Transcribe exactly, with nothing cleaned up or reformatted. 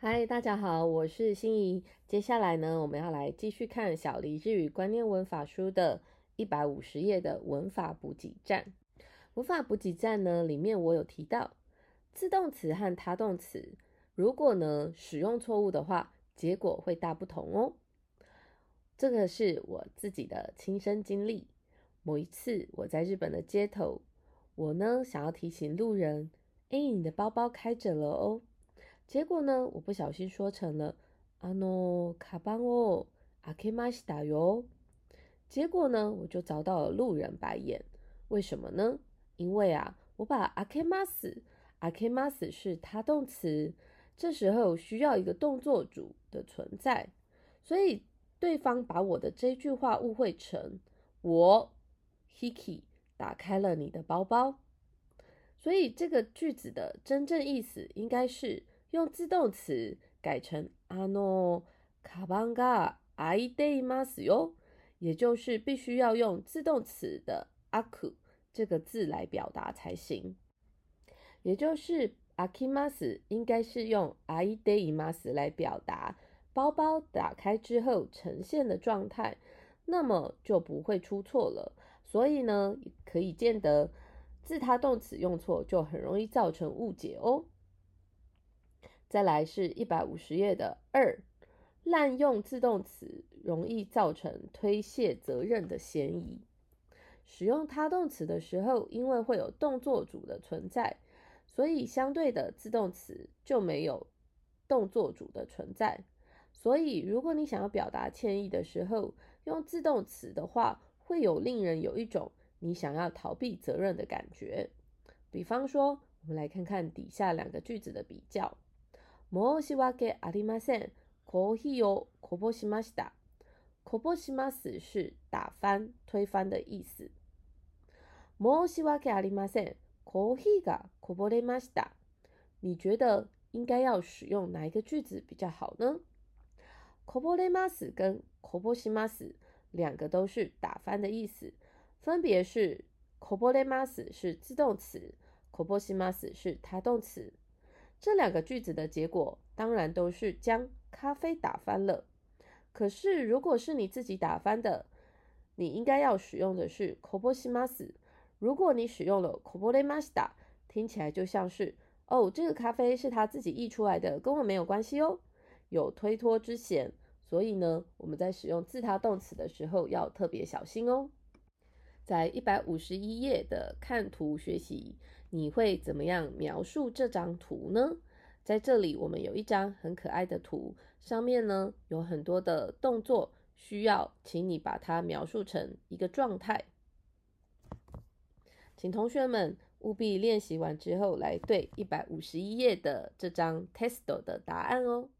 嗨，大家好，我是心怡。接下来呢，我们要来继续看小黎日语观念文法书的一百五十页的文法补给站。文法补给站呢，里面我有提到自动词和他动词，如果呢使用错误的话，结果会大不同哦。这个是我自己的亲身经历。某一次我在日本的街头，我呢想要提醒路人，哎，你的包包开着了哦。结果呢，我不小心说成了あのカバンを開けましたよ。结果呢，我就遭到了路人白眼。为什么呢？因为啊，我把開けます、開けます是他动词，这时候需要一个动作组的存在，所以对方把我的这句话误会成我 hiki 打开了你的包包。所以这个句子的真正意思应该是用自动词改成あのカバンが開いていますよ，也就是必须要用自动词的あく这个字来表达才行。也就是開きます应该是用開いています来表达包包打开之后呈现的状态，那么就不会出错了。所以呢，可以见得自他动词用错就很容易造成误解哦。再来是一百五十页的二，滥用自动词容易造成推卸责任的嫌疑。使用他动词的时候，因为会有动作组的存在，所以相对的自动词就没有动作组的存在。所以如果你想要表达歉意的时候，用自动词的话，会有令人有一种你想要逃避责任的感觉。比方说，我们来看看底下两个句子的比较。申し訳ありません。コーヒーをこぼしました。こぼします是打翻、推翻的意思。申し訳ありません。コーヒーがこぼれました。你觉得应该要使用哪一个句子比较好呢？こぼれます跟こぼします两个都是打翻的意思，分别是こぼれます是自动词，こぼします是他动词。这两个句子的结果当然都是将咖啡打翻了。可是如果是你自己打翻的，你应该要使用的是こぼします。如果你使用了こぼれました，听起来就像是哦，这个咖啡是他自己溢出来的，跟我没有关系哦，有推脱之嫌。所以呢，我们在使用自他动词的时候要特别小心哦。在一百五十一页的看图学习，你会怎么样描述这张图呢？在这里我们有一张很可爱的图，上面呢有很多的动作，需要请你把它描述成一个状态。请同学们务必练习完之后来对一百五十一页的这张 test 的答案哦。